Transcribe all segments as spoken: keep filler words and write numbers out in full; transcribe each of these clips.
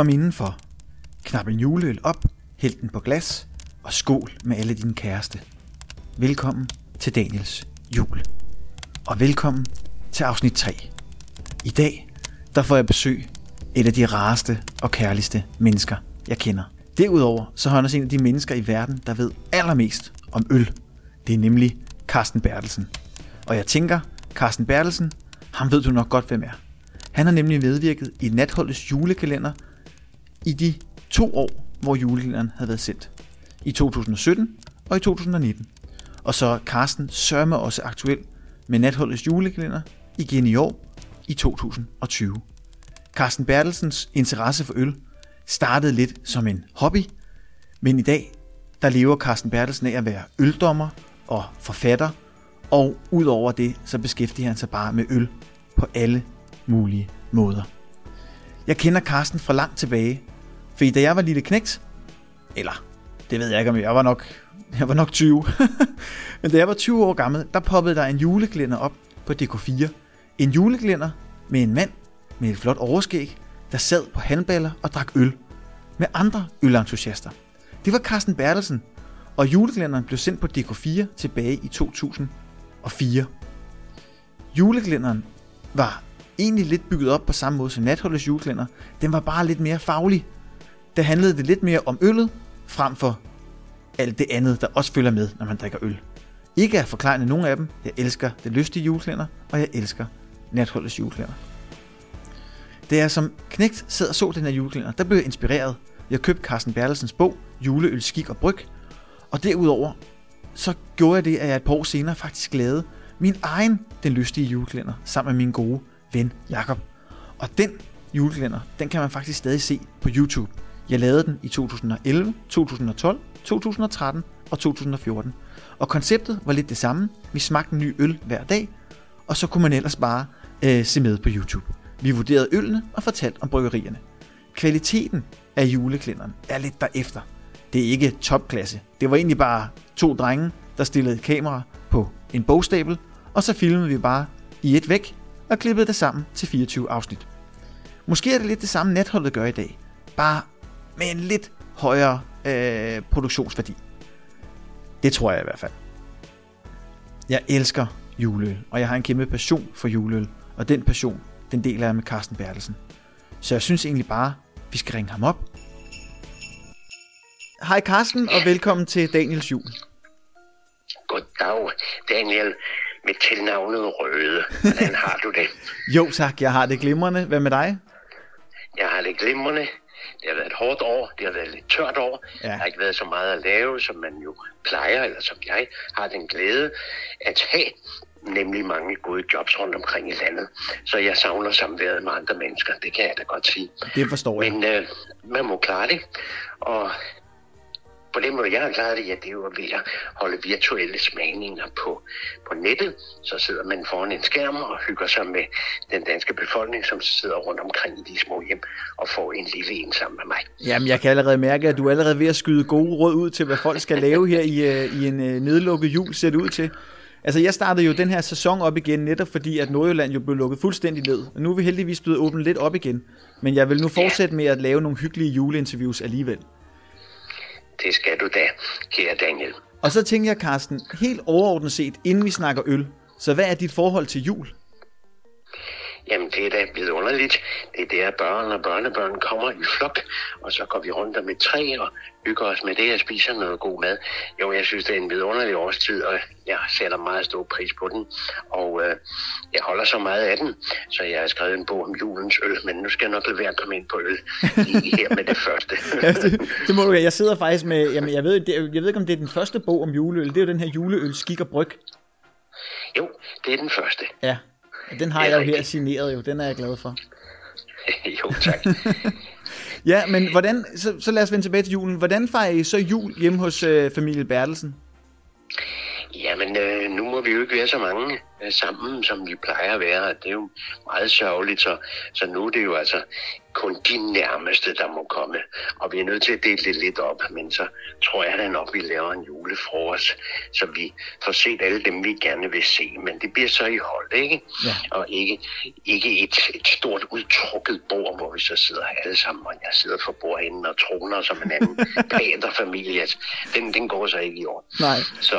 Kom indenfor, knap en juleøl op, hæld den på glas og skål med alle dine kæreste. Velkommen til Daniels jul. Og velkommen til afsnit tre. I dag, der får jeg besøg et af de rareste og kærligste mennesker, jeg kender. Derudover så har han også en af de mennesker i verden, der ved allermest om øl. Det er nemlig Carsten Berthelsen. Og jeg tænker, Carsten Berthelsen, ham ved du nok godt, hvem er. Han har nemlig medvirket i Natholdets julekalender i de to år, hvor julekalenderen havde været sendt. I to tusind og sytten og i to tusind og nitten. Og så er Carsten sørme også aktuel med Natholdets julekalender igen i år i to tusind og tyve. Carsten Bertelsens interesse for øl startede lidt som en hobby, men i dag der lever Carsten Berthelsen af at være øldommer og forfatter, og ud over det, så beskæftiger han sig bare med øl på alle mulige måder. Jeg kender Carsten fra langt tilbage, for da jeg var lille knægt, eller det ved jeg ikke om jeg var nok, jeg var nok tyve, men da jeg var tyve år gammel, der poppede der en julekalender op på D K fire. En julekalender med en mand med et flot overskæg, der sad på handballer og drak øl med andre ølentusiaster. Det var Carsten Berthelsen, og julekalenderen blev sendt på D K fire tilbage i to tusind og fire. Julekalenderen var egentlig lidt bygget op på samme måde som Natholdets julekalender. Den var bare lidt mere faglig. Der handlede det lidt mere om øllet, frem for alt det andet, der også følger med, når man drikker øl. Ikke at forklare nogen af dem. Jeg elsker Den Lystige Julekalender, og jeg elsker Natholdets julekalender. Da jeg som knægt sad og så den her julekalender, der blev jeg inspireret. Jeg købte Carsten Bertelsens bog, Juleøl, Skik og Bryg. Og derudover, så gjorde jeg det, at jeg et par år senere faktisk lavede min egen Den Lystige Julekalender, sammen med min gode ven Jakob. Og den julekalender, den kan man faktisk stadig se på YouTube. Jeg lavede den i to tusind og elleve, to tusind og tolv, to tusind og tretten og to tusind og fjorten. Og konceptet var lidt det samme. Vi smagte en ny øl hver dag, og så kunne man ellers bare øh, se med på YouTube. Vi vurderede ølene og fortalte om bryggerierne. Kvaliteten af julekalenderen er lidt derefter. Det er ikke topklasse. Det var egentlig bare to drenge, der stillede et kamera på en bogstabel, og så filmede vi bare i et væk og klippede det sammen til fireogtyve afsnit. Måske er det lidt det samme Natholdet gør i dag, bare med en lidt højere øh, produktionsværdi. Det tror jeg i hvert fald. Jeg elsker juleøl, og jeg har en kæmpe passion for juleøl, og den passion, den deler jeg med Carsten Berthelsen. Så jeg synes egentlig bare, vi skal ringe ham op. Hej Carsten, ja. Og velkommen til Daniels jul. Goddag, Daniel, med tilnavnet Røde. Hvordan har du det? Jo tak, jeg har det glimrende. Hvad med dig? Jeg har det glimrende. Det har været et hårdt år, det har været et lidt tørt år. Ja. Der har ikke været så meget at lave, som man jo plejer, eller som jeg har den glæde at have. Nemlig mange gode jobs rundt omkring i landet. Så jeg savner samværet med andre mennesker, det kan jeg da godt sige. Det forstår jeg. Men øh, man må klare det, og på den måde jeg har klaret det, ja, det er jo ved at holde virtuelle smagninger på, på nettet. Så sidder man foran en skærm og hygger sig med den danske befolkning, som sidder rundt omkring i de små hjem og får en lille en sammen med mig. Jamen jeg kan allerede mærke, at du er allerede ved at skyde gode råd ud til, hvad folk skal lave her i, i en nedlukket jul, ser det ud til. Altså jeg startede jo den her sæson op igen, netop fordi at Nordjylland jo blev lukket fuldstændig ned. Og nu er vi heldigvis blevet åbnet lidt op igen. Men jeg vil nu fortsætte med at lave nogle hyggelige juleinterviews alligevel. Det skal du da, kære Daniel. Og så tænker jeg, Carsten, helt overordnet set, inden vi snakker øl, så hvad er dit forhold til jul? Jamen det er da blevet underligt. Det er der børn og børnebørn kommer i flok, og så går vi rundt om et træ og hygger os med det og spiser noget god mad. Jo, jeg synes det er en vidunderlig årstid, og jeg sætter meget stor pris på den, og øh, jeg holder så meget af den, så jeg har skrevet en bog om julens øl, men nu skal jeg nok lade være at komme ind på øl lige her med det første. Ja, det, det må du. Jeg sidder faktisk med, jamen jeg ved, det, jeg ved ikke om det er den første bog om juleøl, det er jo den her Juleøl, Skik og Bryg. Jo, det er den første. Ja. Den har jeg jo her signeret jo, den er jeg glad for. Jo, tak. Ja, men hvordan, så, så lad os vende tilbage til julen. Hvordan fejrer I så jul hjemme hos øh, familie Berthelsen? Jamen, øh, nu må må vi jo ikke være så mange sammen, som vi plejer at være. Det er jo meget sørgeligt, så, så nu er det jo altså kun de nærmeste, der må komme. Og vi er nødt til at dele det lidt op, men så tror jeg da nok, vi laver en julefrokost, så vi får set alle dem, vi gerne vil se. Men det bliver så i hold, ikke? Ja. Og ikke, ikke et, et stort udtrukket bord, hvor vi så sidder alle sammen, og jeg sidder for bordenden og troner som en anden paterfamilie. Den, den går så ikke i år. Nej. Så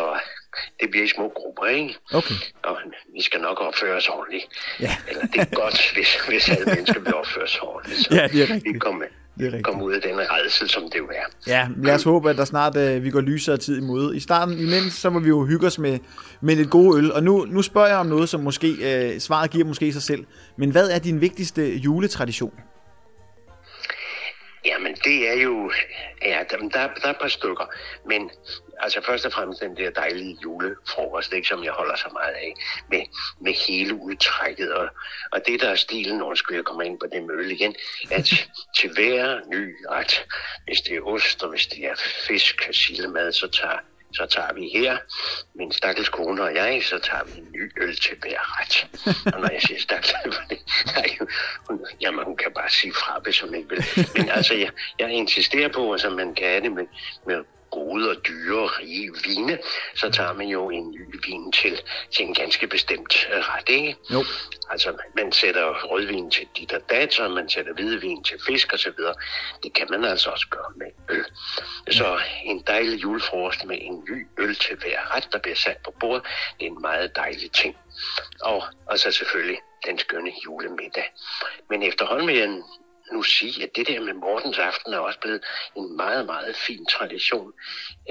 det bliver i små grupper, ikke? Okay. Og vi skal nok opføre os ordentligt. Ja. Eller det er godt, hvis, hvis alle mennesker vil opføre os ordentligt. Så ja, det er rigtigt. Vi kommer, kommer ud af den redsel, som det jo er. Ja, lad os håbe, at der snart øh, vi går lysere tid imod. I starten, imens, så må vi jo hygge os med, med et god øl. Og nu, nu spørger jeg om noget, som måske øh, svaret giver måske sig selv. Men hvad er din vigtigste juletradition? Jamen, det er jo... Ja, der, der er et par stykker, men... Altså først og fremmest den der dejlige julefrokost, ikke, som jeg holder så meget af, med, med hele udtrækket. Og, og det, der er stilen, når skal jeg komme ind på det mølle igen, at til hver ny ret, hvis det er ost og hvis det er fisk og sillemad, så tager, så tager vi her. Min stakkels kone og jeg, så tager vi en ny øl til hver ret. Og når jeg siger stakkels, jamen hun kan bare sige fra, hvis hun ikke vil. Men altså, jeg, jeg insisterer på, at man kan have det med... med gode og dyre og rige vine, så tager man jo en ny vin til, til en ganske bestemt ret, ikke? Jo. Altså, man sætter rødvin til dit og datter, man sætter hvidvin til fisk og så videre. Det kan man altså også gøre med øl. Så en dejlig julefrokost med en ny øl til hver ret, der bliver sat på bordet, det er en meget dejlig ting. Og, og så selvfølgelig den skønne julemiddag. Men efterhånden med en nu sige, at det der med Mortens aften er også blevet en meget, meget fin tradition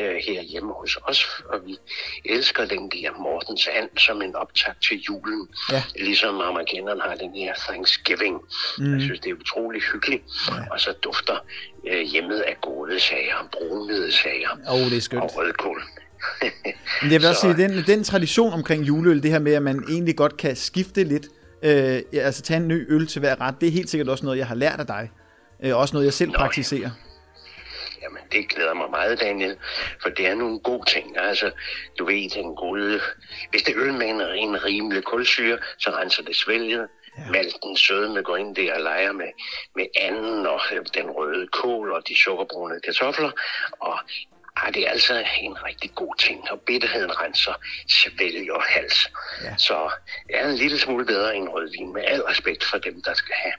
øh, herhjemme hos os, og vi elsker den der Mortens and som en optakt til julen, ja. Ligesom amerikanerne har den her Thanksgiving. Mm. Jeg synes, det er utrolig hyggeligt, ja. Og så dufter øh, hjemmet af gode sager, brunede sager oh, og rødkål. Men jeg vil også så. sige, den, den tradition omkring juleøl, det her med, at man egentlig godt kan skifte lidt, Øh, altså tage en ny øl til hver ret, det er helt sikkert også noget, jeg har lært af dig. Øh, også noget, jeg selv Nå, praktiserer. Ja. Jamen, det glæder mig meget, Daniel, for det er nogle gode ting. Altså, du ved, den gode... Hvis det øl maner en rimelig kulsyre, så renser det svælget. Ja. Malten sødme går ind der og leger med, med anden og den røde kål og de sukkerbrune kartofler. Og ah, det er altså en rigtig god ting, og bitterheden renser svælge og hals. Ja. Så det er en lille smule bedre end rødvin, med al respekt for dem, der skal have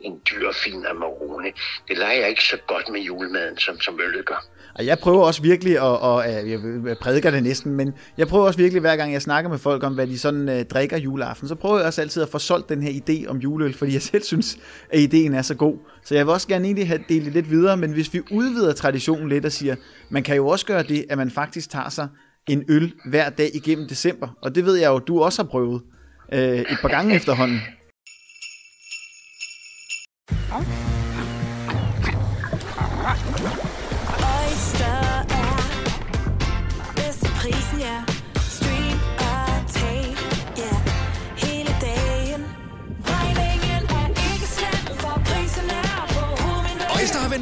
en dyr, fin amarone. Det leger ikke så godt med julemaden, som, som øl gør. Og jeg prøver også virkelig, og, og, og jeg prædiker det næsten, men jeg prøver også virkelig, hver gang jeg snakker med folk om, hvad de sådan øh, drikker juleaften, så prøver jeg også altid at få solgt den her idé om juleøl, fordi jeg selv synes, at ideen er så god. Så jeg vil også gerne egentlig have delt det lidt videre, men hvis vi udvider traditionen lidt og siger, man kan jo også gøre det, at man faktisk tager sig en øl hver dag igennem december, og det ved jeg jo, du også har prøvet øh, et par gange efterhånden.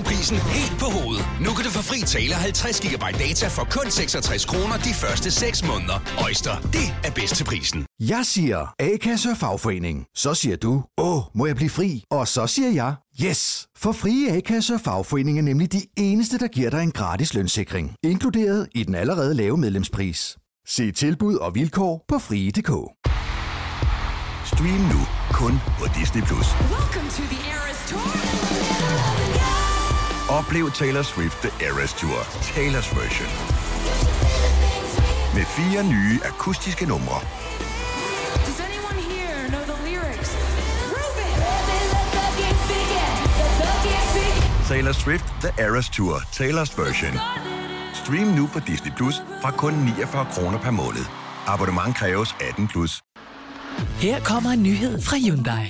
Prisen helt på hovedet. Nu kan du få fri tale halvtreds gigabyte data for kun seksogtres kroner de første seks måneder. Øjster, det er bedst til prisen. Jeg siger A-kasse og fagforening. Så siger du, åh, må jeg blive fri? Og så siger jeg, yes! For frie A-kasse og fagforening er nemlig de eneste, der giver dig en gratis lønssikring. Inkluderet i den allerede lave medlemspris. Se tilbud og vilkår på frie punktum d k. Stream nu kun på Disney plus. Oplev Taylor Swift The Eras Tour, Taylor's version. Med fire nye akustiske numre. Taylor Swift The Eras Tour, Taylor's version. Stream nu på Disney Plus fra kun niogfyrre kroner per måned. Abonnement kræves atten plus. Her kommer en nyhed fra Hyundai.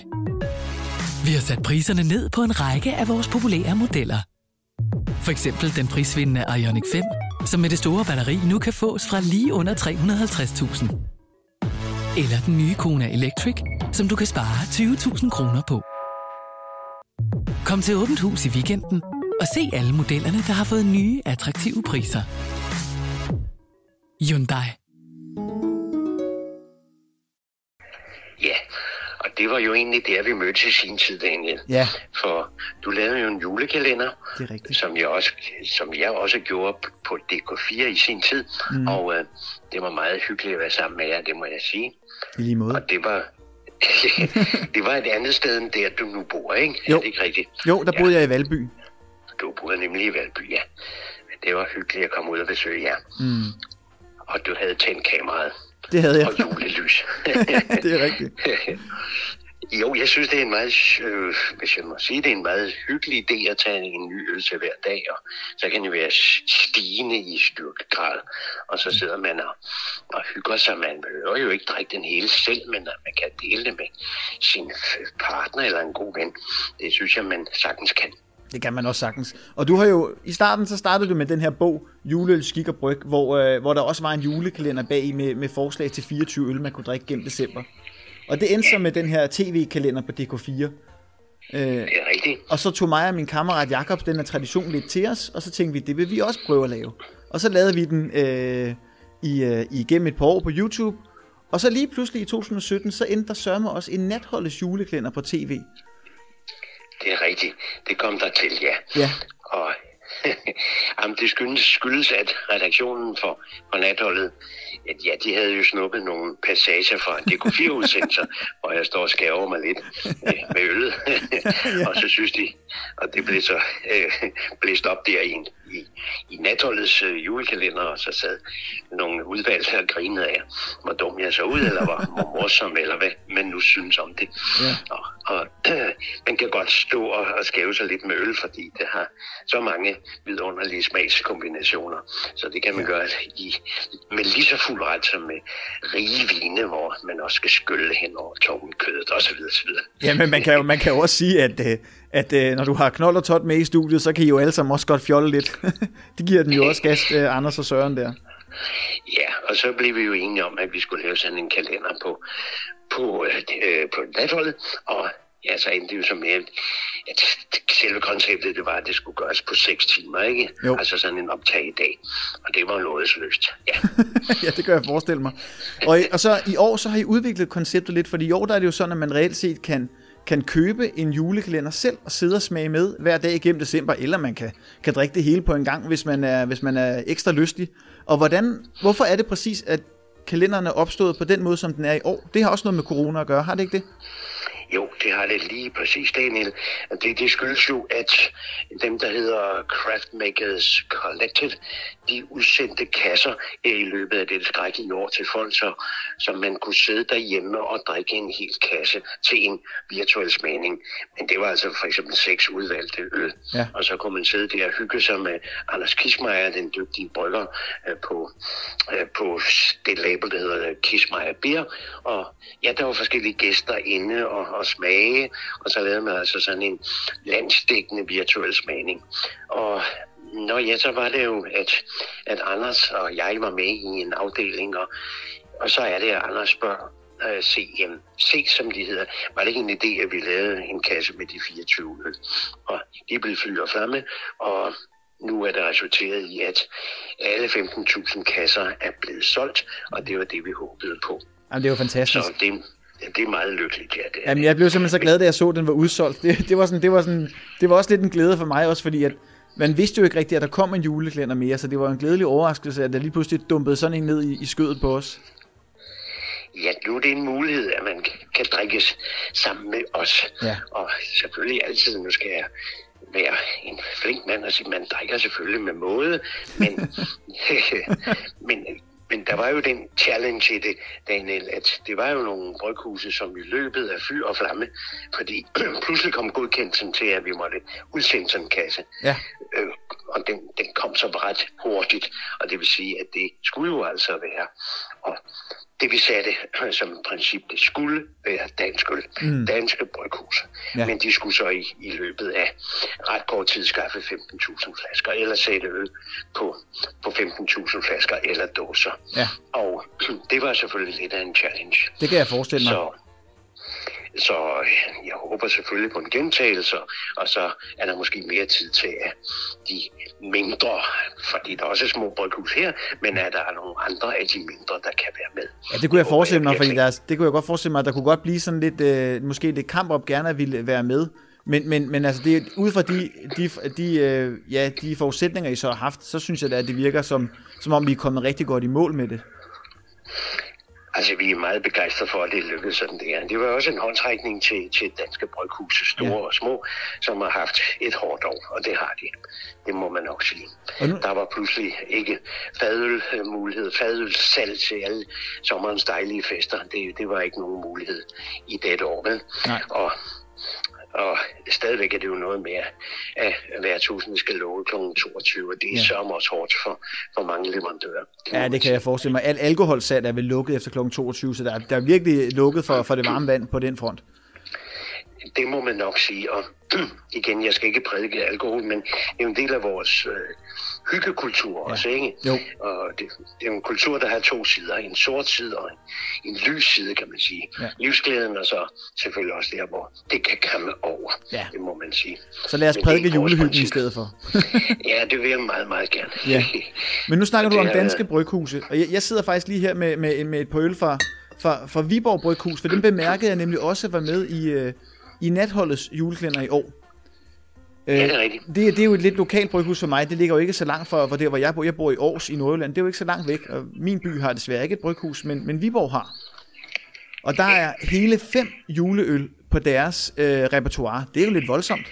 Vi har sat priserne ned på en række af vores populære modeller. For eksempel den prisvindende Ioniq fem, som med det store batteri nu kan fås fra lige under tre hundrede og halvtreds tusind. Eller den nye Kona Electric, som du kan spare tyve tusind kroner på. Kom til Åbent Hus i weekenden og se alle modellerne, der har fået nye, attraktive priser. Hyundai. Og det var jo egentlig der, vi mødtes i sin tid, Daniel. Ja. For du lavede jo en julekalender, det er rigtigt, som jeg også, som jeg også gjorde på D K fire i sin tid. Mm. Og øh, det var meget hyggeligt at være sammen med jer, det må jeg sige. I lige måde. Og det var, det var et andet sted end der, du nu bor, ikke? Jo, er det ikke rigtigt? Jo, der boede ja. jeg i Valby. Du boede nemlig i Valby, ja. Men det var hyggeligt at komme ud og besøge jer. Mm. Og du havde tændt kameraet. Det havde jeg. Og julelys. Det er rigtigt. Jo, jeg synes, det er en meget, øh, hvis jeg må sige, det er en meget hyggelig idé at tage en ny øl til hver dag, og så kan det være stigende i styrkegrad, og så sidder man og, og hygger sig. Man behøver jo ikke drikke den hele selv, men man kan dele det med sin partner eller en god ven. Det synes jeg, man sagtens kan. Det kan man også sagtens. Og du har jo, i starten så startede du med den her bog, Juleøl, Skik og Bryg, hvor, øh, hvor der også var en julekalender bag i med, med forslag til fireogtyve øl, man kunne drikke gennem december. Og det endte så med den her tv-kalender på D K fire. Øh, det er rigtigt. Og så tog mig og min kammerat Jakob den her tradition lidt til os, og så tænkte vi, det vil vi også prøve at lave. Og så lavede vi den øh, i, øh, igennem et par år på YouTube. Og så lige pludselig i to tusind og sytten, så endte der sørme også en natholdets julekalender på tv. Det er rigtigt. Det kom der til, ja. Ja. Og jamen, det skyldes, skyldes, at redaktionen for, for natholdet, at ja, de havde jo snuppet nogle passager fra D K fire udsendelser, hvor jeg står og skærer over mig lidt øh, med øl. Og så synes de, og det blev så øh, blæst op der i, i, i natholdets øh, julekalender, og så sad nogle udvalgte og grinede af, hvor dum jeg så ud, eller hvor morsom, eller hvad man nu synes om det. Ja. Og, og øh, man kan godt stå og, og skæve sig lidt med øl, fordi det har så mange vidunderlige smagskombinationer, så det kan man ja. gøre i, med lige så fuld ret som med rige vine, hvor man også skal skylle hen over tungen, kødet osv. osv. Ja, men man kan jo, man kan jo også sige, at, at, at når du har Knold og Tot med i studiet, så kan I jo alle sammen også godt fjolle lidt. Det giver den jo også gas, Anders og Søren der. Ja, og så blev vi jo enige om, at vi skulle lave sådan en kalender på, på, øh, på natholdet, og ja, så endte det jo så med, at selve konceptet, det var, at det skulle gøres på seks timer, ikke? Jo. Altså sådan en optag i dag. Og det var nådesløst, ja. Ja, det kan jeg forestille mig. Og, og så i år, så har I udviklet konceptet lidt, fordi i år, der er det jo sådan, at man reelt set kan, kan købe en julekalender selv og sidde og smage med hver dag igennem december, eller man kan, kan drikke det hele på en gang, hvis man er, hvis man er ekstra lystig. Og hvordan, hvorfor er det præcis, at kalenderen er opstået på den måde, som den er i år? Det har også noget med corona at gøre, har det ikke det? Jo, det har det lige præcis, Daniel. Det, det skyldes jo, at dem, der hedder Craft Makers Collected, de udsendte kasser i løbet af det skrækkelige år til folk, så, så man kunne sidde derhjemme og drikke en hel kasse til en virtuel smagning. Men det var altså for eksempel seks udvalgte øl. Ja. Og så kunne man sidde der og hygge sig med Anders Kissmeyer, den dygtige brygger, på, på det label, der hedder Kissmeyer Beer. Og ja, der var forskellige gæster inde og og smage, og så lavede man altså sådan en landsdækkende virtuel smagning. Og nå ja, så var det jo, at, at Anders og jeg var med i en afdeling, og, og så er det, at Anders spørger øh, C M C, som de hedder, var det ikke en idé, at vi lavede en kasse med de fireogtyve øl? Og de blev fly og flamme, og nu er det resulteret i, at alle femten tusind kasser er blevet solgt, og det var det, vi håbede på. Jamen, det var fantastisk. Så det Det er meget lykkeligt, ja. Det er. Jamen, jeg blev simpelthen så glad, da jeg så, at den var udsolgt. Det, det, var sådan, det, var sådan, det var også lidt en glæde for mig, også fordi at man vidste jo ikke rigtigt, at der kom en julekalender mere, så det var en glædelig overraskelse, at der lige pludselig dumpede sådan en ned i, i skødet på os. Ja, nu er det en mulighed, at man kan drikkes sammen med os. Ja. Og selvfølgelig altid, nu skal jeg være en flink mand og sige, man drikker selvfølgelig med måde, men... men Men der var jo den challenge i det, Daniel, at det var jo nogle bryghuse, som i løbet af fyr og flamme, fordi pludselig kom godkendelsen til, at vi måtte udsende sådan en kasse. Ja. Øh, og den, den kom så ret hurtigt, og det vil sige, at det skulle jo altså være. Og det vi satte som princip, det skulle være dansk øl, mm. danske bryghuse. Ja. Men de skulle så i, i løbet af ret kort tid skaffe femten tusind flasker, eller sætte øl på, på femten tusind flasker eller dåser. Ja. Og det var selvfølgelig lidt af en challenge. Det kan jeg forestille mig. Så, Så jeg håber selvfølgelig på en gentagelse, og så er der måske mere tid til at de mindre, fordi der er også små bryghus her, men er der nogle andre af de mindre, der kan være med. Ja, det kunne jeg forestille mig, fordi der, det kunne jeg godt forestille mig, at der kunne godt blive sådan lidt, øh, måske lidt kamp op gerne ville være med, men, men, men altså det, ud fra de, de, de, øh, ja, de forudsætninger, I så har haft, så synes jeg da, at det virker som, som om, vi er kommet rigtig godt i mål med det. Altså, vi er meget begejstrede for, at det lykkedes sådan der. Det var også en håndtrækning til, til danske bryghuse, store ja. og små, som har haft et hårdt år, og det har de. Det må man nok sige. Mm. Der var pludselig ikke fadølmulighed, fadølsalg til alle sommerens dejlige fester. Det, det var ikke nogen mulighed i dette år, vel? Nej. Og... Og stadigvæk er det jo noget mere, at hver tusind skal love klokken toogtyve, og det er ja. sørme også hårdt for, for mange leverandører. Det ja, det kan jeg forestille mig. Al alkoholsalg er vel lukket efter klokken toogtyve, så der er, der er virkelig lukket for, for det varme vand på den front. Det må man nok sige, og igen, jeg skal ikke prædike alkohol, men det er jo en del af vores øh, hyggekultur ja. også, ikke? Jo. Og det, det er en kultur, der har to sider, en sort side og en, en lys side, kan man sige. Ja. Livsglæden, og så selvfølgelig også der, hvor det kan komme over, ja. det må man sige. Så lad os prædike julehyggen i stedet for. Ja, det vil jeg meget, meget gerne. Ja. Men nu snakker du om danske bryghuse, og jeg, jeg sidder faktisk lige her med, med, med et par øl fra, fra, fra Viborg Brøghus, for den bemærkede jeg nemlig også var med i... Øh, i Natholdets julekalender i år. Ja, det er rigtigt. Det, det er jo et lidt lokalt bryghus for mig. Det ligger jo ikke så langt fra, fra der, hvor jeg bor. Jeg bor i Aarhus i Nordjylland. Det er jo ikke så langt væk. Og min by har desværre ikke et bryghus, men, men Viborg har. Og der er hele fem juleøl på deres øh, repertoire. Det er jo lidt voldsomt.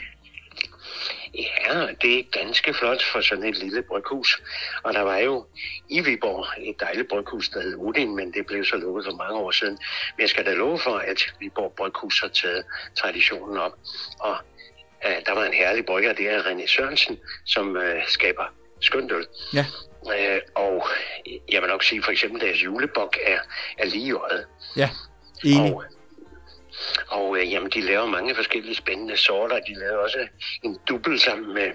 Ja, det er ganske flot for sådan et lille bryghus. Og der var jo i Viborg et dejligt bryghus, der hed Odin, men det blev så lukket for mange år siden. Men jeg skal da love for, at Viborg Brøghus har taget traditionen op. Og uh, der var en herlig brygger, det er René Sørensen, som uh, skaber skønt øl. Ja. Uh, og jeg vil nok sige, for eksempel deres julebok er, er lige i øjet. Ja, enig. Og, Og øh, jamen, de laver mange forskellige spændende sorter. De laver også en dubbel sammen med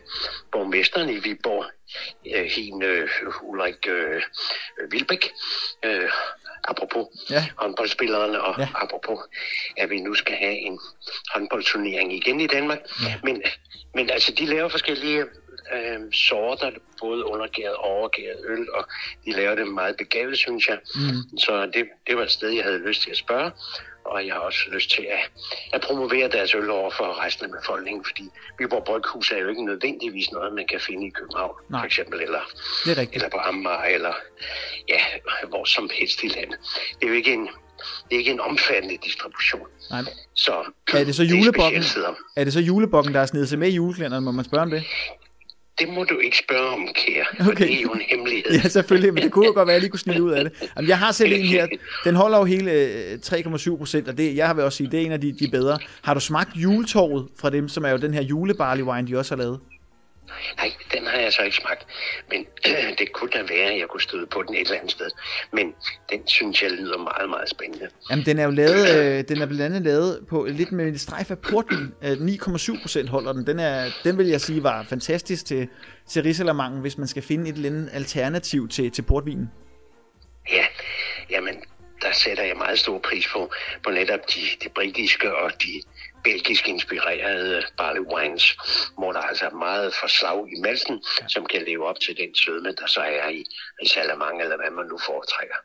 borgmesteren i Viborg, øh, hende øh, Ulrik øh, Vilbæk, øh, apropos ja. håndboldspillerne, og ja. apropos, at vi nu skal have en håndboldturnering igen i Danmark. Ja. Men, men altså, de laver forskellige øh, sorter, både undergæret og overgæret øl, og de laver det meget begavet, synes jeg. Mm. Så det, det var et sted, jeg havde lyst til at spørge. Og jeg har også lyst til at, at promovere deres øl over for resten af befolkningen, fordi Viborg Bryghus er jo ikke nødvendigvis noget, man kan finde i København, nej, for eksempel, eller, eller på Amager, eller ja, hvor som helst i landet. Det er jo ikke en, det er ikke en omfattende distribution. Nej. Så er det så julebokken, er det så julebokken, der er snedet sig med i julekalenderen, må man spørge om det? Det må du ikke spørge om, kære, for okay. Det er jo en hemmelighed. Ja, selvfølgelig, men det kunne jo godt være, at jeg lige kunne snide ud af det. Jamen, jeg har selv en her, den holder jo hele tre komma syv procent, og det, jeg vil også sige, det er en af de, de bedre. Har du smagt juletorvet fra dem, som er jo den her julebarley wine, de også har lavet? Nej, den har jeg så ikke smagt, men øh, det kunne da være, at jeg kunne støde på den et eller andet sted. Men den synes jeg lyder meget, meget spændende. Jamen, den er jo lavet, øh, den er blandt andet lavet på lidt med en strejf af portvin. Øh, ni komma syv procent holder den. Den, er, den vil jeg sige var fantastisk til, til risalamangen, hvis man skal finde et eller andet alternativ til, til portvinen. Ja, jamen, der sætter jeg meget stor pris på, på netop de, de britiske og de belgisk inspirerede barley wines, hvor der altså er meget forslag i malten, som kan leve op til den sødme, der så er i, i salamang, eller hvad man nu foretrækker,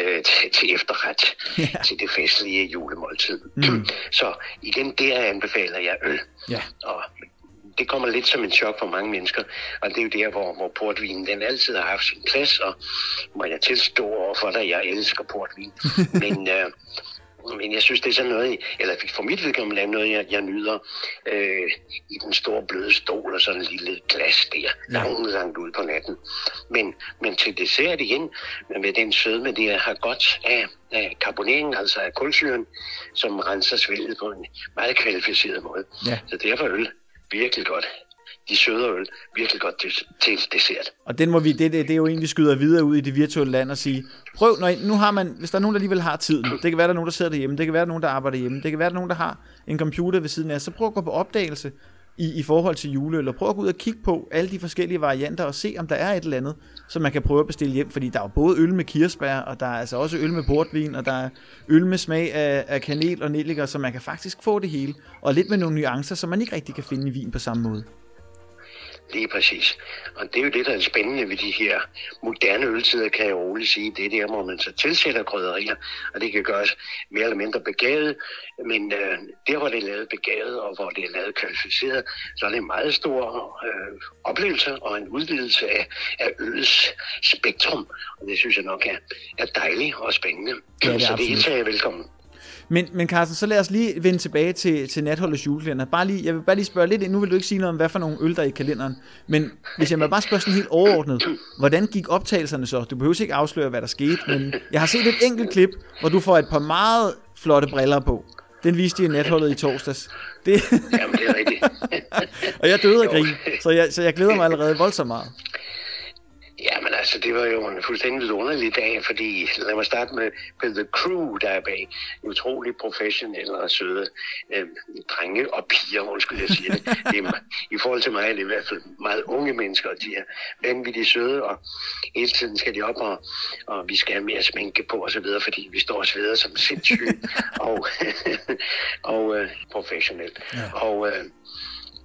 øh, til, til efterret, yeah, til det festlige julemåltid. Mm. Så igen, der anbefaler jeg øl. Yeah. Og det kommer lidt som en chok for mange mennesker, og det er jo der, hvor, hvor portvinen den altid har haft sin plads, og må jeg tilstå overfor dig, jeg elsker portvin. Men... Øh, Men jeg synes, det er sådan noget, eller for mit vedkommende er noget, jeg, jeg nyder øh, i den store bløde stol og sådan en lille glas der, langt, langt ude på natten. Men, men til dessert igen, med den sødme, det har godt af, af karboneringen, altså af kulsyren, som renser svælget på en meget kvalificeret måde. Ja. Så derfor øl virkelig godt. De søde øl virkelig godt til, til dessert. Og den må vi, det, det, det er jo en, vi skyder videre ud i det virtuelle land og sige, prøv, når I, nu har man, hvis der er nogen, der alligevel har tiden, det kan være, der er nogen, der sidder derhjemme, det kan være, der er nogen, der arbejder hjemme, det kan være, der er nogen, der har en computer ved siden af, så prøv at gå på opdagelse i, i forhold til juleøl, og prøv at gå ud og kigge på alle de forskellige varianter, og se om der er et eller andet, som man kan prøve at bestille hjem, fordi der er jo både øl med kirsebær, og der er altså også øl med portvin, og der er øl med smag af, af kanel og nelliker, så man kan faktisk få det hele, og lidt med nogle nuancer, som man ikke rigtig kan finde i vin på samme måde. Lige præcis. Og det er jo det, der er spændende ved de her moderne øltider, kan jeg roligt sige. Det er der, hvor man så tilsætter krydderier, og det kan gøres mere eller mindre begavet. Men øh, der, hvor det er lavet begavet, og hvor det er lavet kvalificeret, så er det en meget stor øh, oplevelse og en udvidelse af, af ølets spektrum. Og det synes jeg nok er, er dejligt og spændende. Ja, det er så det hele tager velkommen. Men, men Carsten, så lad os lige vende tilbage til, til natholdets julekalender. Bare lige, jeg vil bare lige spørge lidt ind. Nu vil du ikke sige noget om, hvad for nogle øl der er i kalenderen. Men hvis jeg må bare spørge sådan helt overordnet, hvordan gik optagelserne så? Du behøver ikke afsløre, hvad der skete, men jeg har set et enkelt klip, hvor du får et par meget flotte briller på. Den viste de i natholdet i torsdags. Det... Jamen, det er rigtigt. Og jeg døde af grin, så jeg, så jeg glæder mig allerede voldsomt meget. Jamen altså, det var jo en fuldstændig vidunderlig dag, fordi lad mig starte med, med The Crew, der er bag. Utrolig professionelle og søde øh, drenge og piger, undskyld jeg siger det. Det er, i forhold til mig er det i hvert fald meget unge mennesker, og de er vanvittigt søde, og hele tiden skal de op, og, og vi skal have mere sminke på og så videre, fordi vi står og sveder som sindssyge og, og øh, professionelt. Ja. Og, øh,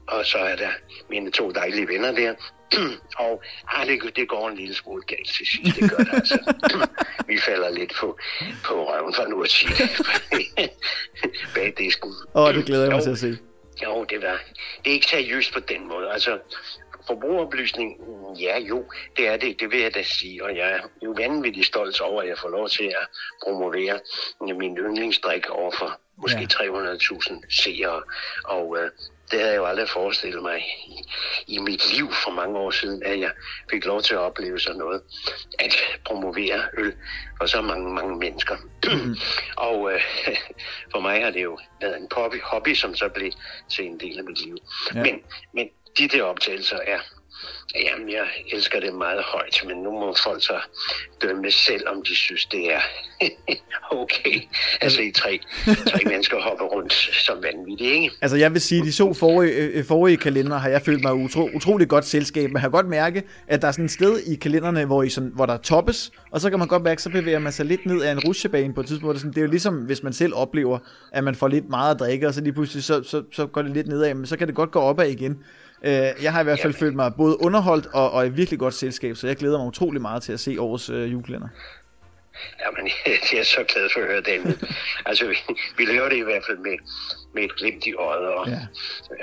og så er der mine to dejlige venner der. Og ah, det, det går en lille smule galt til sidst, det gør det altså. Vi falder lidt på, på røven for nu at sige det. Bag disken. Åh, oh, det glæder jeg mig til at se. Jo, det var. Det er ikke seriøst på den måde. Altså, forbrugeroplysning, ja jo, det er det, det vil jeg da sige. Og jeg er jo vanvittigt stolt over, at jeg får lov til at promovere min yndlingsdrik overfor måske ja. tre hundrede tusind seere. Og... Øh, det havde jeg jo aldrig forestillet mig i, i mit liv for mange år siden, at jeg fik lov til at opleve sådan noget, at promovere øl for så mange, mange mennesker. Mm. Og øh, for mig har det jo været en hobby, hobby som så blev til en del af mit liv. Ja. Men, men de der optagelser er, jamen jeg elsker det meget højt, men nu må folk så dømme selv, om de synes, det er okay. Altså i tre, tre mennesker hopper rundt som vanvittigt, ikke? Altså jeg vil sige, at de to forrige, forrige kalendere har jeg følt mig utro, utrolig godt selskab. Man kan godt mærke, at der er sådan et sted i kalenderne, hvor, I sådan, hvor der toppes, og så kan man godt mærke, så bevæger man sig lidt ned ad en rutsjebane på et tidspunkt. Det er jo ligesom, hvis man selv oplever, at man får lidt meget at drikke, og så lige pludselig så, så, så går det lidt nedad, men så kan det godt gå opad igen. Jeg har i hvert fald Jamen. følt mig både underholdt og, og et virkelig godt selskab, så jeg glæder mig utrolig meget til at se årets øh, julekalender. Jamen, jeg er så glad for at høre det. Altså, vi, vi laver det i hvert fald med, med et glimt i øjet og ja.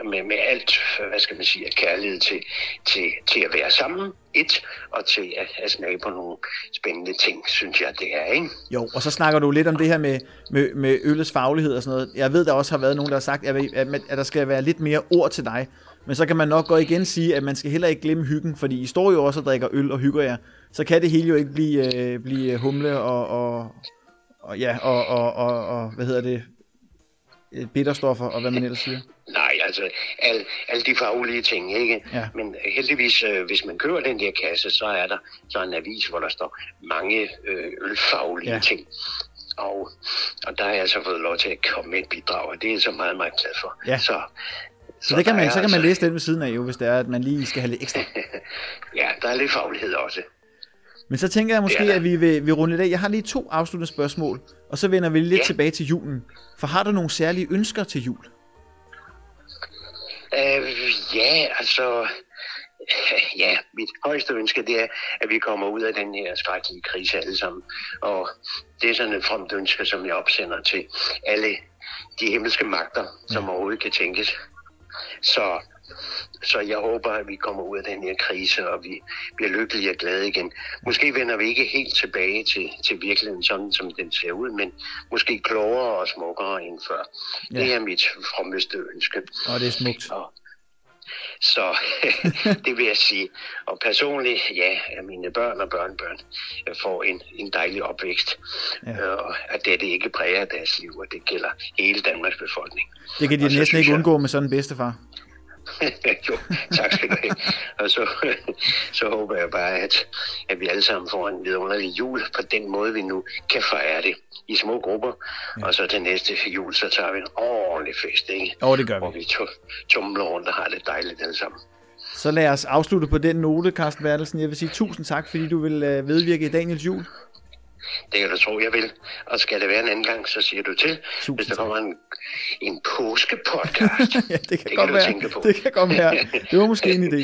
med, med alt, hvad skal man sige, kærlighed til, til, til at være sammen, et, og til at, at snakke på nogle spændende ting, synes jeg, det er, ikke? Jo, og så snakker du lidt om det her med, med, med øllets faglighed og sådan noget. Jeg ved, der også har været nogen, der har sagt, at, at, at der skal være lidt mere ord til dig. Men så kan man nok godt igen sige, at man skal heller ikke glemme hyggen, fordi I står jo også og drikker øl og hygger jer. Så kan det hele jo ikke blive, øh, blive humle og, og, og, ja, og, og, og, og hvad hedder det, bitterstoffer og hvad man ellers siger. Nej, altså alle al de faglige ting, ikke? Ja. Men heldigvis, øh, hvis man køber den der kasse, så er der så en avis, hvor der står mange øh, ølfaglige ja. ting. Og, og der har jeg så fået lov til at komme med et bidrag, og det er så meget, meget glad for. Ja. Så... Så, det kan man, så kan man læse den ved siden af, jo, hvis det er, at man lige skal have lidt ekstra. Ja, der er lidt faglighed også. Men så tænker jeg måske, at vi vil, vil runde lidt af. Jeg har lige to afsluttende spørgsmål, og så vender vi lidt ja. tilbage til julen. For har du nogle særlige ønsker til jul? Øh, ja, altså... Ja, mit højeste ønske, det er, at vi kommer ud af den her skrækkelige krise alle sammen. Og det er sådan et fromt ønske, som jeg opsender til alle de himmelske magter, som ja. overhovedet kan tænkes. Så, så jeg håber, at vi kommer ud af den her krise, og vi bliver lykkelige og glade igen. Måske vender vi ikke helt tilbage til, til virkeligheden, sådan som den ser ud, men måske klogere og smukkere end før. Ja. Det er mit fremmeste ønske. Og det er smukt. Og, så det vil jeg sige. Og personligt, ja, at mine børn og børnebørn får en, en dejlig opvækst. Ja. Og at det, det ikke præger deres liv, og det gælder hele Danmarks befolkning. Det kan de og næsten ikke jeg... undgå med sådan en bedstefar. Jo, tak skal du have. Og så, så håber jeg bare, at, at vi alle sammen får en vidunderlig jul på den måde, vi nu kan fejre det i små grupper, ja. Og så til næste jul, så tager vi en ordentlig fest, ikke? Åh, oh, det gør vi. Hvor vi tumler rundt og har det dejligt alle sammen. Så lad os afslutte på den note, Carsten Berthelsen. Jeg vil sige tusind tak, fordi du vil vedvirke i Daniels jul. Det kan du tro, jeg vil. Og skal det være en anden gang, så siger du til, tusind hvis der kommer en, en påskepodcast. Ja, det kan, det godt kan være. Du tænke på. Det kan godt være. Det var måske en idé.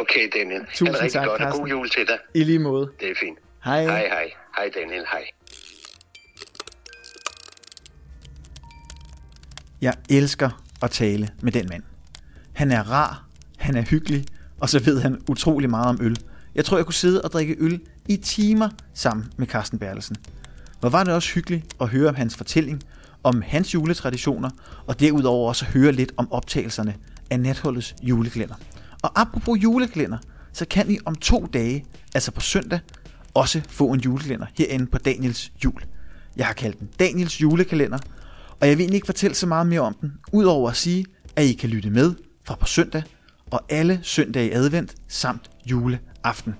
Okay, Daniel. Tusind tak, Carsten. Godt, og god jul til dig. I lige måde. Det er fint. Hej. Hej, hej. Hej, Daniel. Hej. Jeg elsker at tale med den mand. Han er rar, han er hyggelig, og så ved han utrolig meget om øl. Jeg tror, jeg kunne sidde og drikke øl i timer sammen med Carsten Berthelsen. Hvor var det også hyggeligt at høre om hans fortælling, om hans juletraditioner, og derudover også at høre lidt om optagelserne af Natholdets julekalender. Og apropos julekalender, så kan I om to dage, altså på søndag, også få en julekalender herinde på Daniels jul. Jeg har kaldt den Daniels julekalender, og jeg vil egentlig ikke fortælle så meget mere om den, udover at sige, at I kan lytte med fra på søndag, og alle søndage i advent samt juleaften.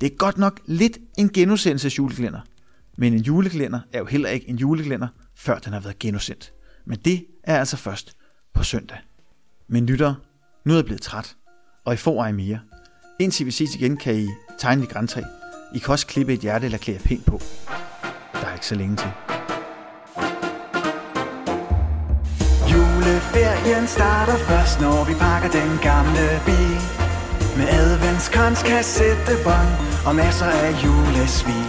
Det er godt nok lidt en genudsendelses julekalender, men en julekalender er jo heller ikke en julekalender, før den har været genudsendt. Men det er altså først på søndag. Men lyttere, nu er jeg blevet træt, og I får ej mere. Indtil vi ses igen, kan I tegne et grantræ. I kan også klippe et hjerte eller klæde pænt på. Der er ikke så længe til. Juleferien starter først, når vi pakker den gamle bil. Med adventskrans, kassettebånd og masser af julesvil.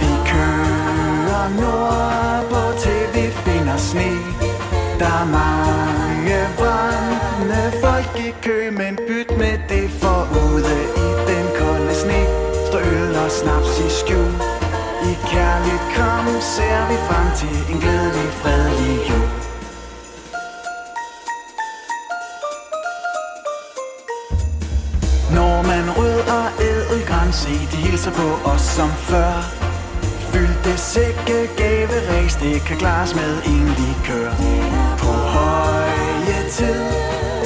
Vi kører nordpå, til vi finder sne. Der er mange vandne folk i kø, men byt med det, for ude i den kolde sne står øl og snaps i skjul. I kærligt kram ser vi frem til en glædelig, fredelig jul. Norman Rød og Ædelgran, se de hilser på os som før. Fyldte sække, gaveræs, det kan klares med en likør. På høje tid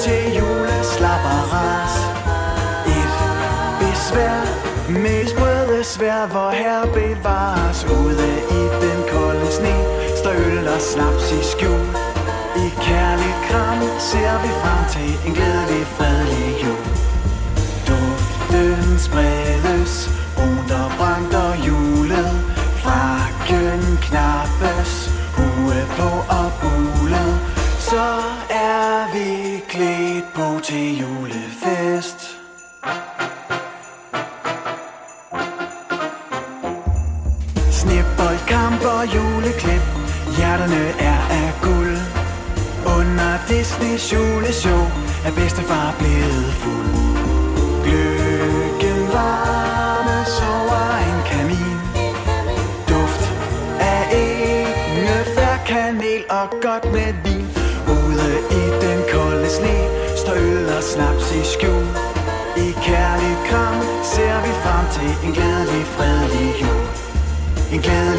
til juleslapperas. Et besvær med sprøde svær, hvor her bevares. Ude i den kolde sne står øl og snaps i skjul. I kærligt kram ser vi frem til en glædelig, fredelig jul. Den spredes rundt og brandt og julet. Frakken knappes, hue på og bulet. Så er vi klædt på til julefest. Sneboldkamp og juleklip, hjerterne er af guld. Under Disneys juleshow er bedstefar blevet fuld. Lykken varmes over en kamin. Duft af ingefær, kanel og godt med vin. Ude i den kolde sne står øl og snaps i skjul. I kærligt kram ser vi frem til en glædelig, fredelig jul. En glædelig